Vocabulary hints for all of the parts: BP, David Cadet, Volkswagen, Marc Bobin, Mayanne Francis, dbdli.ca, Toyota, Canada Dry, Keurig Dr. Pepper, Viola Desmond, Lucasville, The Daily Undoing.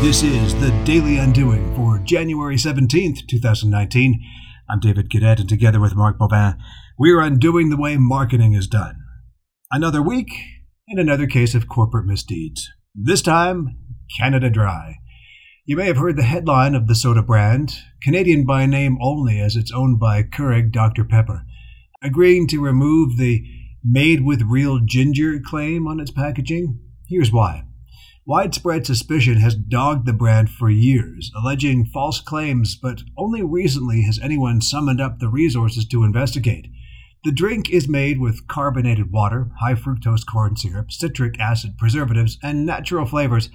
This is The Daily Undoing for January 17th, 2019. I'm David Cadet, and together with Marc Bobin, we're undoing the way marketing is done. Another week, and another case of corporate misdeeds. This time, Canada Dry. You may have heard the headline of the soda brand, Canadian by name only as it's owned by Keurig Dr. Pepper, agreeing to remove the made with real ginger claim on its packaging. Here's why. Widespread suspicion has dogged the brand for years, alleging false claims, but only recently has anyone summoned up the resources to investigate. The drink is made with carbonated water, high fructose corn syrup, citric acid, preservatives, and natural flavors.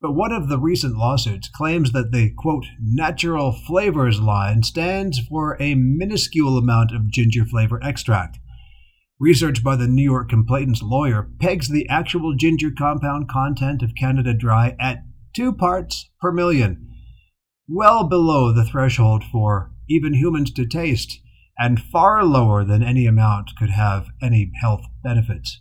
But one of the recent lawsuits claims that the, quote, natural flavors line stands for a minuscule amount of ginger flavor extract. Research by the New York complainant's lawyer pegs the actual ginger compound content of Canada Dry at 2 parts per million, well below the threshold for even humans to taste, and far lower than any amount could have any health benefits.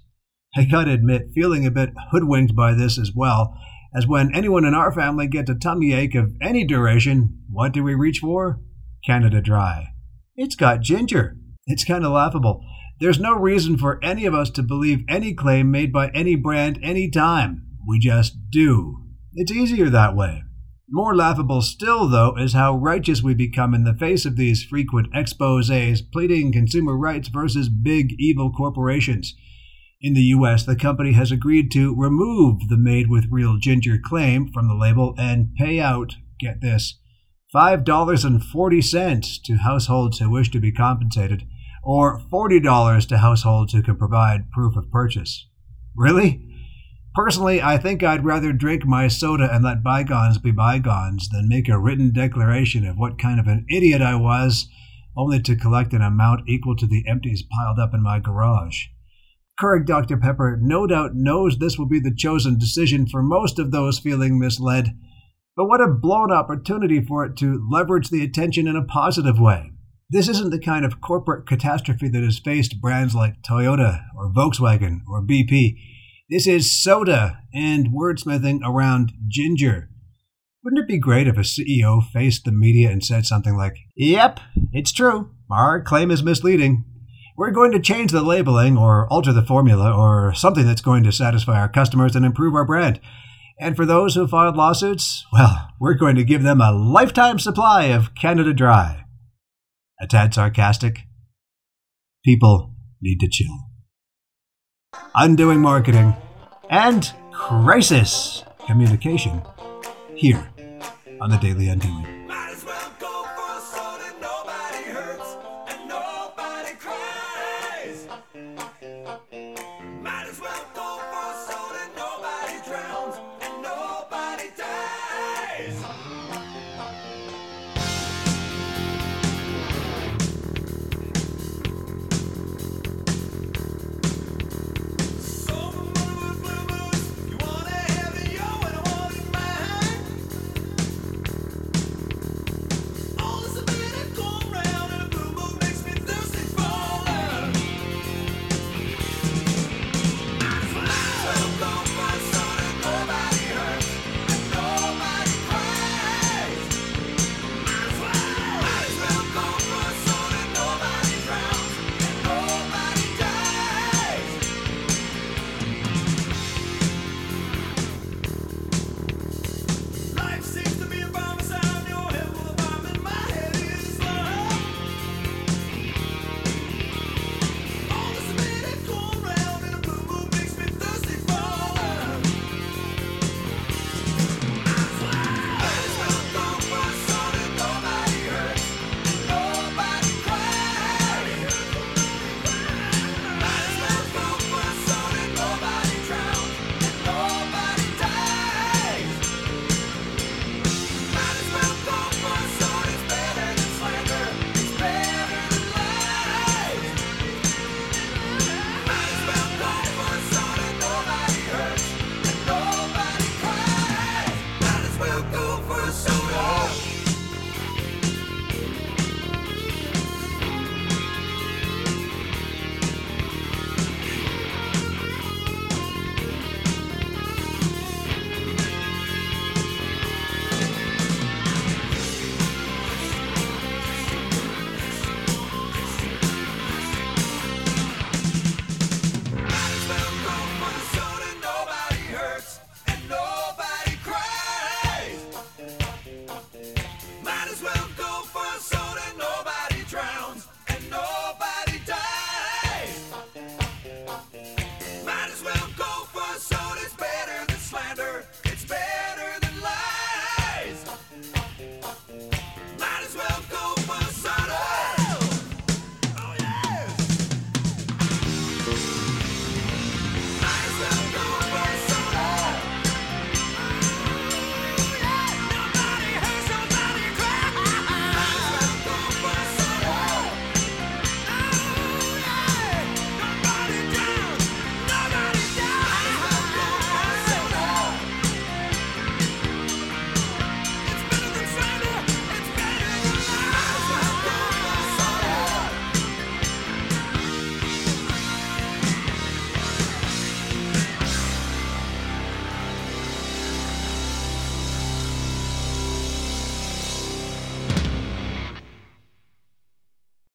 I gotta admit, feeling a bit hoodwinked by this as well, as when anyone in our family gets a tummy ache of any duration, what do we reach for? Canada Dry. It's got ginger. It's kind of laughable. There's no reason for any of us to believe any claim made by any brand any time. We just do. It's easier that way. More laughable still, though, is how righteous we become in the face of these frequent exposés pleading consumer rights versus big evil corporations. In the U.S., the company has agreed to remove the made with real ginger claim from the label and pay out, get this, $5.40 to households who wish to be compensated, or $40 to households who can provide proof of purchase. Really? Personally, I think I'd rather drink my soda and let bygones be bygones than make a written declaration of what kind of an idiot I was, only to collect an amount equal to the empties piled up in my garage. Keurig Dr. Pepper no doubt knows this will be the chosen decision for most of those feeling misled, but what a blown opportunity for it to leverage the attention in a positive way. This isn't the kind of corporate catastrophe that has faced brands like Toyota or Volkswagen or BP. This is soda and wordsmithing around ginger. Wouldn't it be great if a CEO faced the media and said something like, "Yep, it's true. Our claim is misleading. We're going to change the labeling or alter the formula or something that's going to satisfy our customers and improve our brand. And for those who filed lawsuits, well, we're going to give them a lifetime supply of Canada Dry." A tad sarcastic. People need to chill. Undoing marketing and crisis communication here on The Daily Undoing.